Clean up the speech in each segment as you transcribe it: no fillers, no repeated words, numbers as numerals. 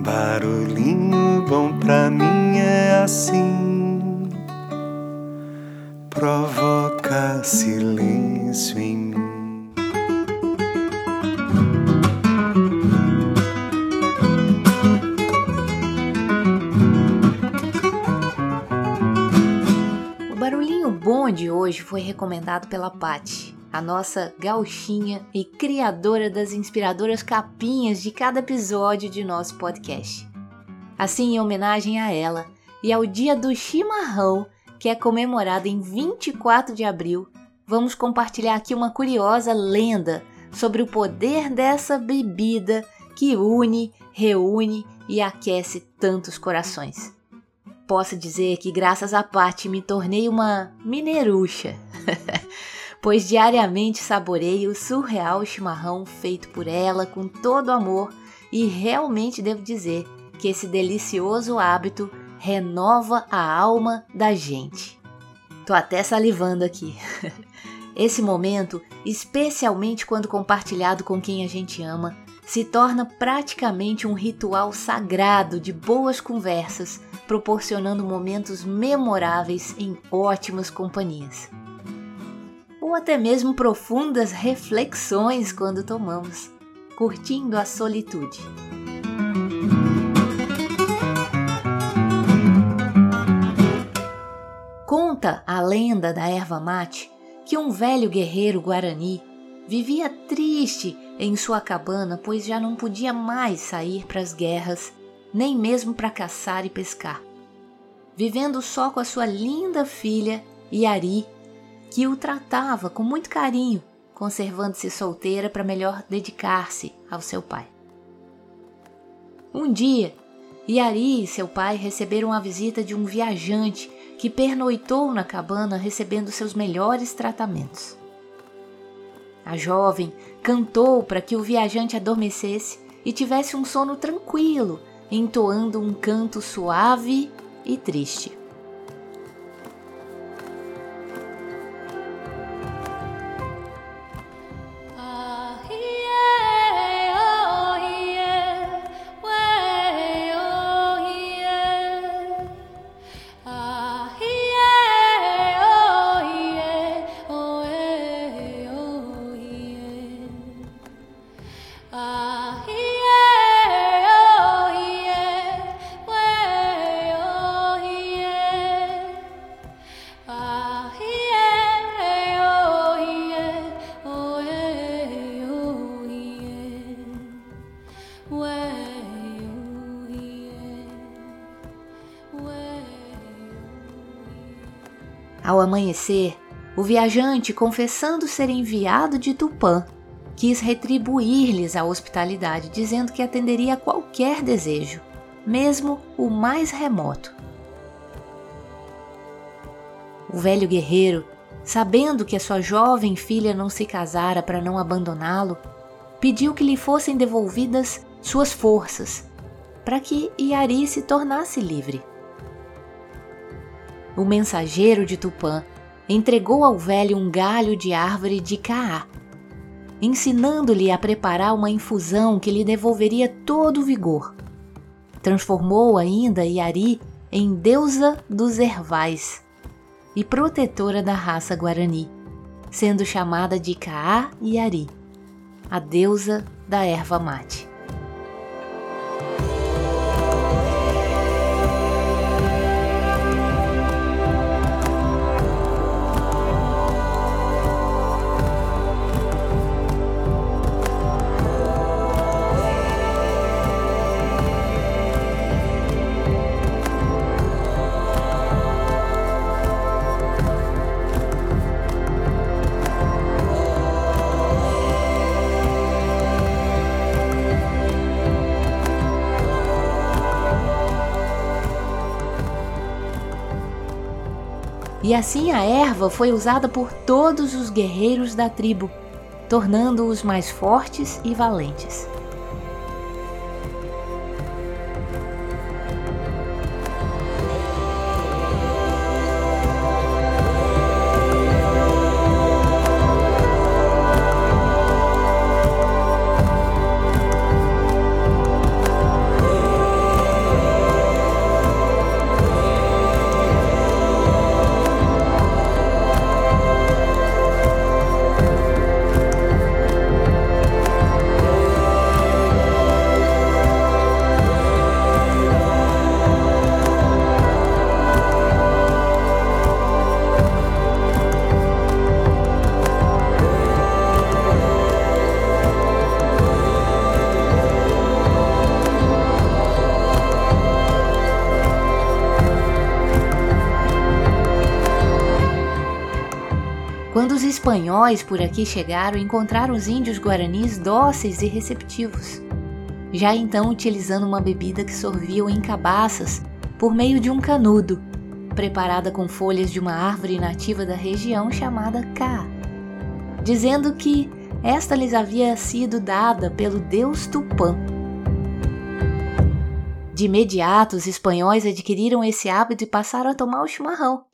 Barulhinho bom pra mim é assim, provoca silêncio em mim. O barulhinho bom de hoje foi recomendado pela Paty, a nossa gauchinha e criadora das inspiradoras capinhas de cada episódio de nosso podcast. Assim, em homenagem a ela e ao Dia do Chimarrão, que é comemorado em 24 de abril, vamos compartilhar aqui uma curiosa lenda sobre o poder dessa bebida que une, reúne e aquece tantos corações. Posso dizer que graças à Paty me tornei uma mineiruxa. Pois diariamente saboreio o surreal chimarrão feito por ela com todo amor e realmente devo dizer que esse delicioso hábito renova a alma da gente. Tô até salivando aqui. Esse momento, especialmente quando compartilhado com quem a gente ama, se torna praticamente um ritual sagrado de boas conversas, proporcionando momentos memoráveis em ótimas companhias. Ou até mesmo profundas reflexões quando tomamos, curtindo a solitude. Conta a lenda da erva mate que um velho guerreiro guarani vivia triste em sua cabana, pois já não podia mais sair para as guerras, nem mesmo para caçar e pescar, vivendo só com a sua linda filha Yari, que o tratava com muito carinho, conservando-se solteira para melhor dedicar-se ao seu pai. Um dia, Yari e seu pai receberam a visita de um viajante que pernoitou na cabana recebendo seus melhores tratamentos. A jovem cantou para que o viajante adormecesse e tivesse um sono tranquilo, entoando um canto suave e triste. Ao amanhecer, o viajante, confessando ser enviado de Tupã, quis retribuir-lhes a hospitalidade, dizendo que atenderia a qualquer desejo, mesmo o mais remoto. O velho guerreiro, sabendo que a sua jovem filha não se casara para não abandoná-lo, pediu que lhe fossem devolvidas suas forças, para que Yari se tornasse livre. O mensageiro de Tupã entregou ao velho um galho de árvore de Caá, ensinando-lhe a preparar uma infusão que lhe devolveria todo o vigor. Transformou ainda Yari em deusa dos ervais e protetora da raça guarani, sendo chamada de Caá Yari, a deusa da erva mate. E assim a erva foi usada por todos os guerreiros da tribo, tornando-os mais fortes e valentes. espanhóis por aqui chegaram e encontraram os índios guaranis dóceis e receptivos, já então utilizando uma bebida que sorviam em cabaças por meio de um canudo, preparada com folhas de uma árvore nativa da região chamada Caá, dizendo que esta lhes havia sido dada pelo deus Tupã. De imediato, os espanhóis adquiriram esse hábito e passaram a tomar o chimarrão,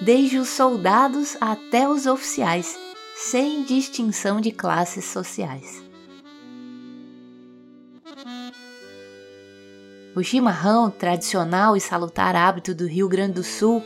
desde os soldados até os oficiais, sem distinção de classes sociais. O chimarrão, tradicional e salutar hábito do Rio Grande do Sul,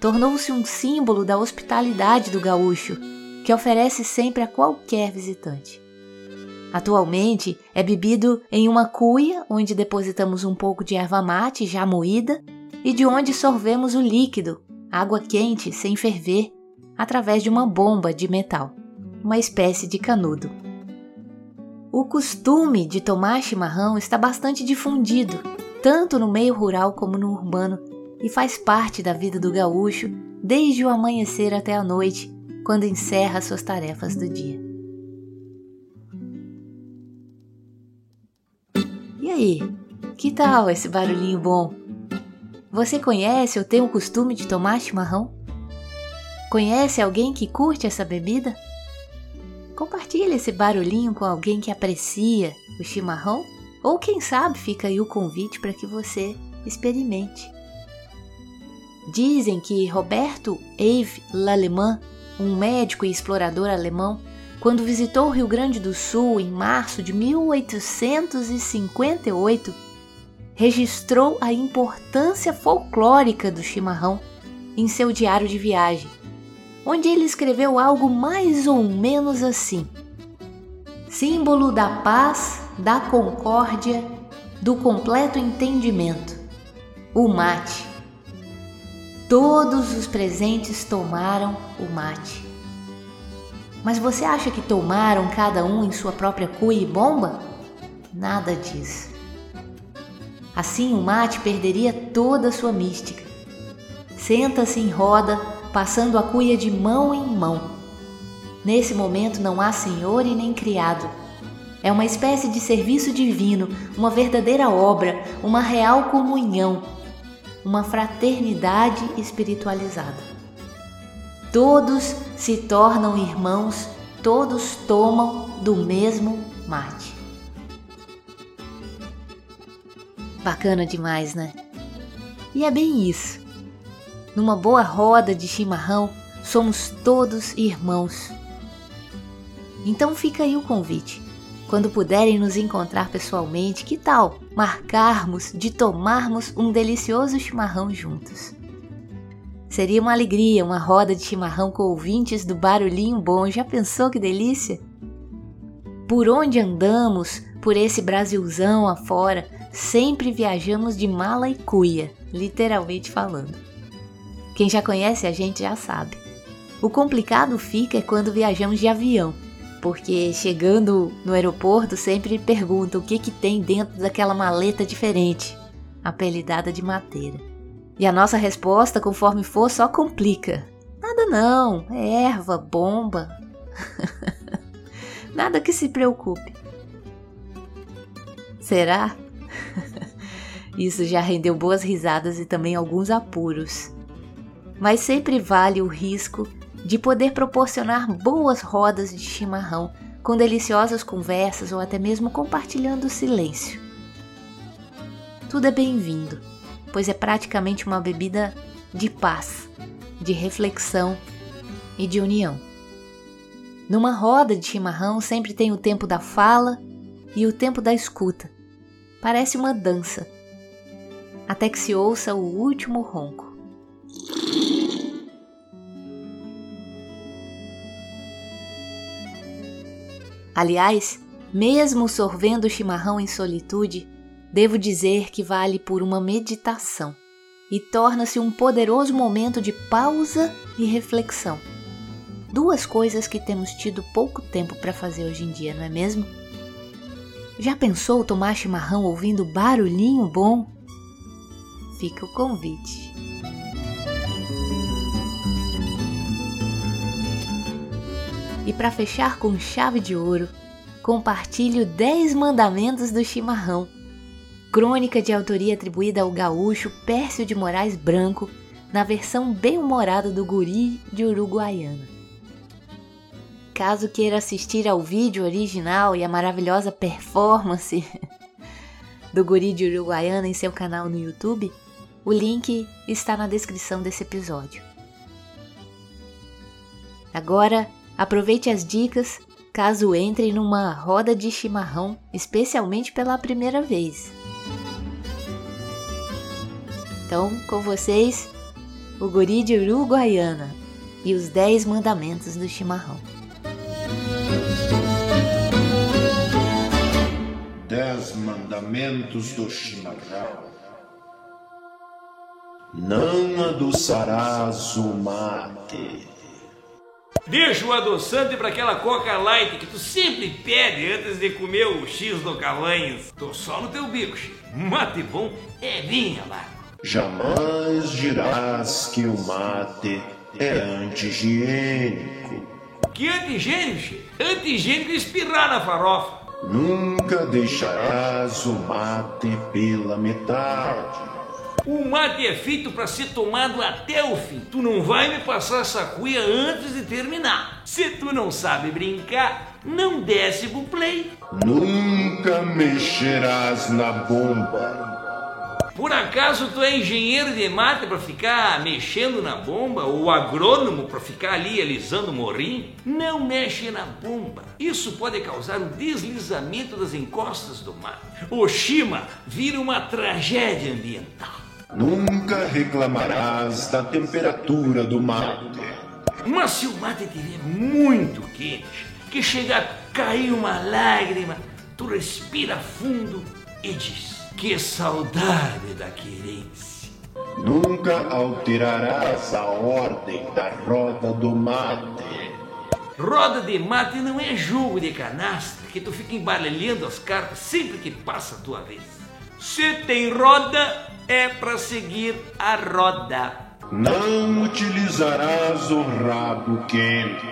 tornou-se um símbolo da hospitalidade do gaúcho, que oferece sempre a qualquer visitante. Atualmente, é bebido em uma cuia, onde depositamos um pouco de erva mate já moída e de onde sorvemos o líquido, água quente, sem ferver, através de uma bomba de metal, uma espécie de canudo. O costume de tomar chimarrão está bastante difundido, tanto no meio rural como no urbano, e faz parte da vida do gaúcho desde o amanhecer até a noite, quando encerra suas tarefas do dia. E aí, que tal esse barulhinho bom? Você conhece ou tem o costume de tomar chimarrão? Conhece alguém que curte essa bebida? Compartilhe esse barulhinho com alguém que aprecia o chimarrão, ou quem sabe fica aí o convite para que você experimente. Dizem que Robert Avé-Lallemant, um médico e explorador alemão, quando visitou o Rio Grande do Sul em março de 1858, registrou a importância folclórica do chimarrão em seu diário de viagem, onde ele escreveu algo mais ou menos assim: símbolo da paz, da concórdia, do completo entendimento, o mate. Todos os presentes tomaram o mate. Mas você acha que tomaram cada um em sua própria cuia e bomba? Nada disso. Assim, o mate perderia toda a sua mística. Senta-se em roda, passando a cuia de mão em mão. Nesse momento não há senhor e nem criado. É uma espécie de serviço divino, uma verdadeira obra, uma real comunhão, uma fraternidade espiritualizada. Todos se tornam irmãos, todos tomam do mesmo mate. Bacana demais, né? E é bem isso. Numa boa roda de chimarrão, somos todos irmãos. Então fica aí o convite. Quando puderem nos encontrar pessoalmente, que tal marcarmos de tomarmos um delicioso chimarrão juntos? Seria uma alegria uma roda de chimarrão com ouvintes do Barulhinho Bom. Já pensou que delícia? Por onde andamos, por esse Brasilzão afora, sempre viajamos de mala e cuia, literalmente falando. Quem já conhece a gente já sabe. O complicado fica é quando viajamos de avião, porque chegando no aeroporto sempre perguntam o que tem dentro daquela maleta diferente, apelidada de mateira. E a nossa resposta, conforme for, só complica. Nada não, é erva, bomba. Nada que se preocupe. Será? Isso já rendeu boas risadas e também alguns apuros. Mas sempre vale o risco de poder proporcionar boas rodas de chimarrão, com deliciosas conversas ou até mesmo compartilhando o silêncio. Tudo é bem-vindo, pois é praticamente uma bebida de paz, de reflexão e de união. Numa roda de chimarrão sempre tem o tempo da fala e o tempo da escuta. Parece uma dança, até que se ouça o último ronco. Aliás, mesmo sorvendo o chimarrão em solitude, devo dizer que vale por uma meditação e torna-se um poderoso momento de pausa e reflexão. Duas coisas que temos tido pouco tempo para fazer hoje em dia, não é mesmo? Já pensou tomar chimarrão ouvindo barulhinho bom? Fica o convite. E para fechar com chave de ouro, compartilho 10 mandamentos do chimarrão. Crônica de autoria atribuída ao gaúcho Pércio de Moraes Branco, na versão bem-humorada do Guri de Uruguaiana. Caso queira assistir ao vídeo original e à maravilhosa performance do Guri de Uruguaiana em seu canal no YouTube, o link está na descrição desse episódio. Agora, aproveite as dicas caso entre numa roda de chimarrão, especialmente pela primeira vez. Então, com vocês, o Guri de Uruguaiana e os 10 mandamentos do chimarrão. 10 mandamentos do chimarrão. Não adoçarás o mate. Deixa o adoçante para aquela coca light que tu sempre pede antes de comer o X do Cavanhas. Tô só no teu bico, X. Mate bom é vinha lá. Jamais dirás que o mate é anti-higiênico. Que anti-higiênico, X? Anti-higiênico é espirrar na farofa. Nunca deixarás o mate pela metade. O mate é feito para ser tomado até o fim. Tu não vai me passar essa cuia antes de terminar. Se tu não sabe brincar, não desce pro play. Nunca mexerás na bomba. Por acaso tu é engenheiro de mate para ficar mexendo na bomba? Ou agrônomo para ficar ali alisando o morrinho? Não mexe na bomba. Isso pode causar o deslizamento das encostas do mate. O chima vira uma tragédia ambiental. Nunca reclamarás da temperatura do mate. Mas se o mate estiver muito quente, que chega a cair uma lágrima, tu respira fundo e diz: que saudade da querência. Nunca alterarás a ordem da roda do mate. Roda de mate não é jogo de canastra que tu fica embaralhando as cartas sempre que passa a tua vez. Se tem roda, é para seguir a roda. Não utilizarás o rabo quente.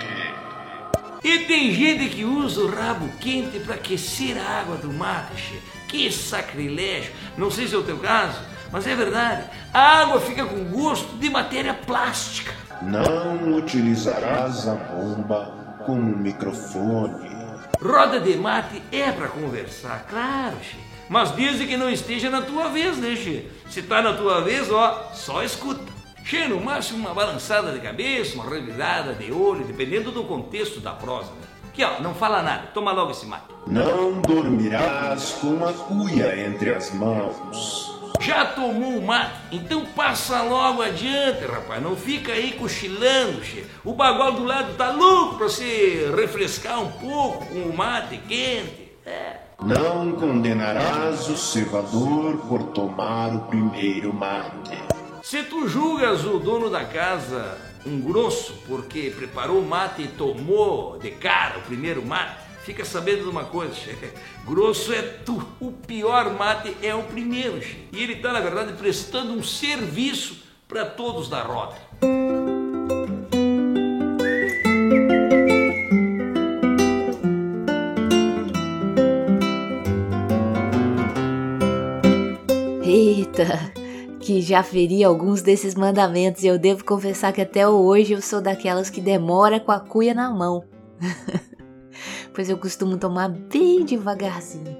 E tem gente que usa o rabo quente para aquecer a água do mate. Que sacrilégio! Não sei se é o teu caso, mas é verdade. A água fica com gosto de matéria plástica. Não utilizarás a bomba como microfone. Roda de mate é para conversar, claro, Che. Mas dizem que não esteja na tua vez, né, Che? Se tá na tua vez, ó, só escuta. Che, no máximo uma balançada de cabeça, uma revirada de olho, dependendo do contexto da prosa, né? Aqui, ó, não fala nada, toma logo esse mate. Não dormirás com a cuia entre as mãos. Já tomou o mate? Então passa logo adiante, rapaz. Não fica aí cochilando, Che. O bagual do lado tá louco pra se refrescar um pouco com o mate quente. É. Não condenarás o cevador por tomar o primeiro mate. Se tu julgas o dono da casa um grosso porque preparou o mate e tomou de cara o primeiro mate, fica sabendo de uma coisa, chefe. Grosso é tu. O pior mate é o primeiro, chefe. E ele está, na verdade, prestando um serviço para todos da roda. Eita, que já feri alguns desses mandamentos e eu devo confessar que até hoje eu sou daquelas que demora com a cuia na mão, pois eu costumo tomar bem devagarzinho.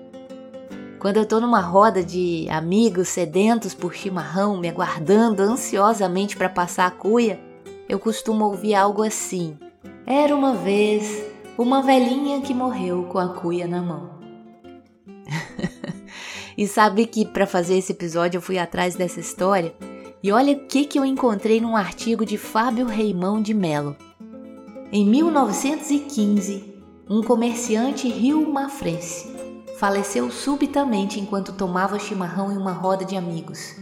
Quando eu tô numa roda de amigos sedentos por chimarrão, me aguardando ansiosamente para passar a cuia, eu costumo ouvir algo assim: era uma vez uma velhinha que morreu com a cuia na mão. E sabe que para fazer esse episódio eu fui atrás dessa história e olha o que eu encontrei num artigo de Fábio Reimão de Mello. Em 1915, um comerciante rio-mafrense faleceu subitamente enquanto tomava chimarrão em uma roda de amigos.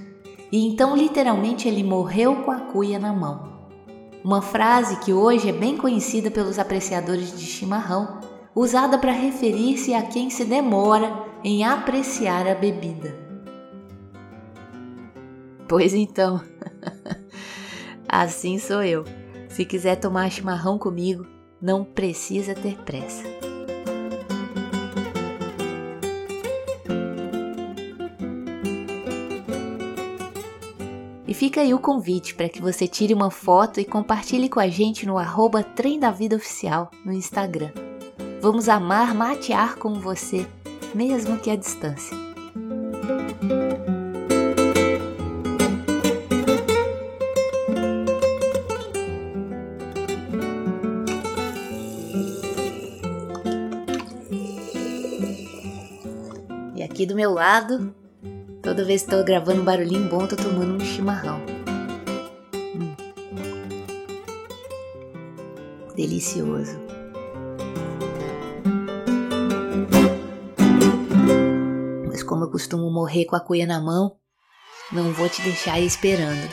E então literalmente ele morreu com a cuia na mão. Uma frase que hoje é bem conhecida pelos apreciadores de chimarrão, usada para referir-se a quem se demora em apreciar a bebida. Pois então, assim sou eu. Se quiser tomar chimarrão comigo, não precisa ter pressa. E fica aí o convite para que você tire uma foto e compartilhe com a gente no @TremDaVidaOficial no Instagram. Vamos amar matear com você, mesmo que à distância. E aqui do meu lado, toda vez que estou gravando um barulhinho bom, estou tomando um chimarrão. Delicioso. Mas como eu costumo morrer com a cuia na mão, não vou te deixar aí esperando.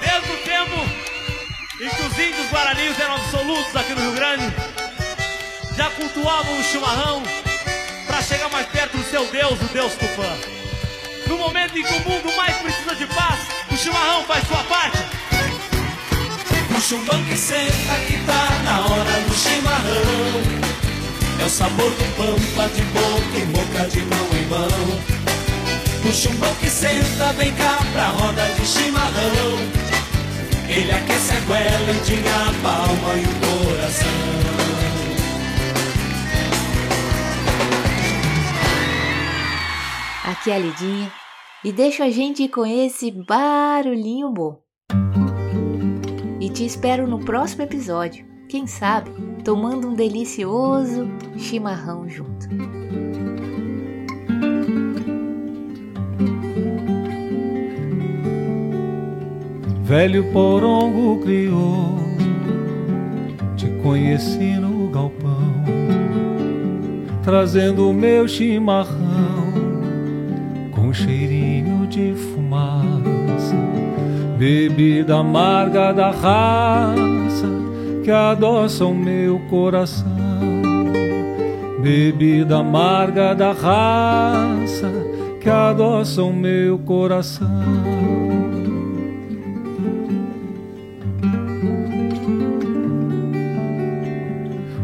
Desde o tempo em que os índios guaranis eram absolutos aqui no Rio Grande, já cultuavam o chimarrão para chegar mais perto do seu Deus, o Deus Tupã. No momento em que o mundo mais precisa de paz, o chimarrão faz sua parte. Puxa um banco e senta que tá na hora do chimarrão. É o sabor do pão, bate boca em boca, de mão em mão. Puxa um banco e senta, vem cá pra roda de chimarrão. Ele aquece a goela, endiga a palma e o coração. Aqui é a Lidinha e deixo a gente ir com esse barulhinho bom. E te espero no próximo episódio, quem sabe, tomando um delicioso chimarrão junto. Velho porongo criou, te conheci no galpão, trazendo o meu chimarrão. Um cheirinho de fumaça, bebida amarga da raça que adoça o meu coração. Bebida amarga da raça que adoça o meu coração.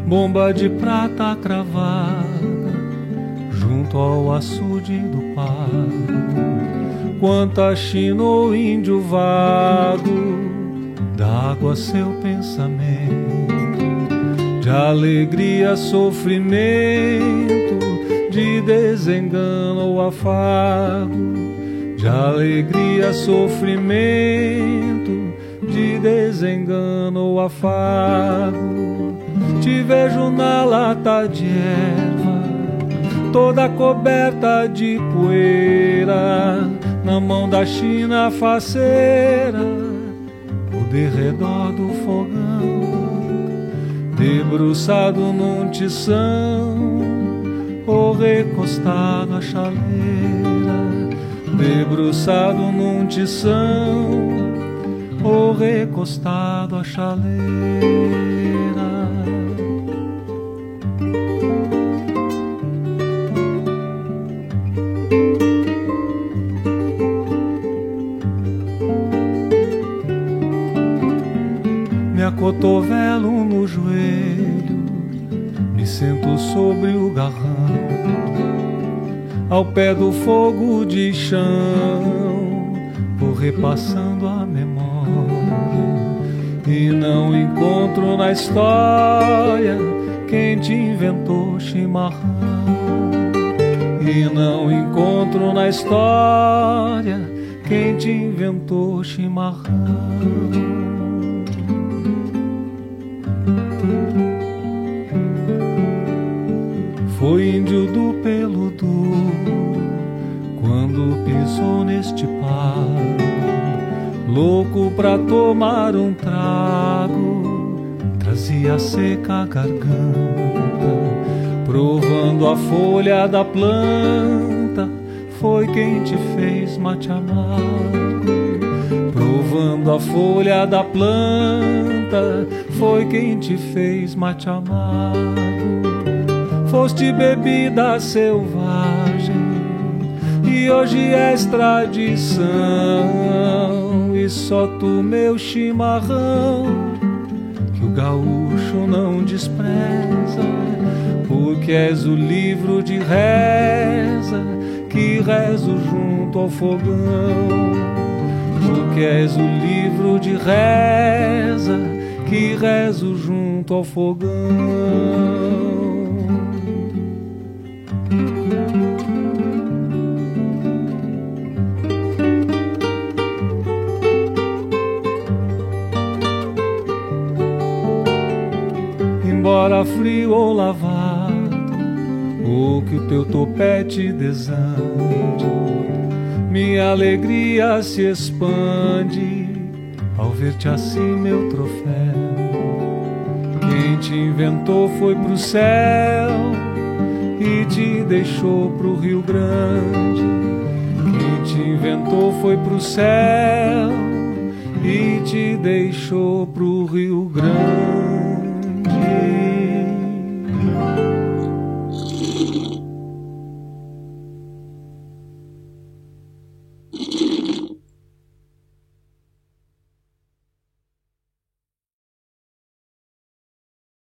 Bomba de prata cravada junto ao açude do pago, quanta china ou índio vago, d'água seu pensamento, de alegria, sofrimento, de desengano ou afago, de alegria, sofrimento, de desengano ou afago. Te vejo na lata de erva, toda coberta de poeira, na mão da china faceira, o derredor do fogão, debruçado num tição, ou recostado à chaleira, debruçado num tição, ou recostado à chaleira. Cotovelo no joelho, me sento sobre o garrão, ao pé do fogo de chão, vou repassando a memória, e não encontro na história quem te inventou chimarrão. E não encontro na história quem te inventou chimarrão. Foi índio do peludo quando pisou neste palo, louco pra tomar um trago, trazia seca a garganta, provando a folha da planta, foi quem te fez mate amargo. Provando a folha da planta, foi quem te fez mate amargo. Foste bebida selvagem e hoje és tradição, e só tu, meu chimarrão, que o gaúcho não despreza, porque és o livro de reza que rezo junto ao fogão. Porque és o livro de reza que rezo junto ao fogão. Embora frio ou lavado, ou que o teu topete desande, minha alegria se expande ao ver-te assim, meu troféu. Quem te inventou foi pro céu e te deixou pro Rio Grande. Quem te inventou foi pro céu e te deixou pro Rio Grande.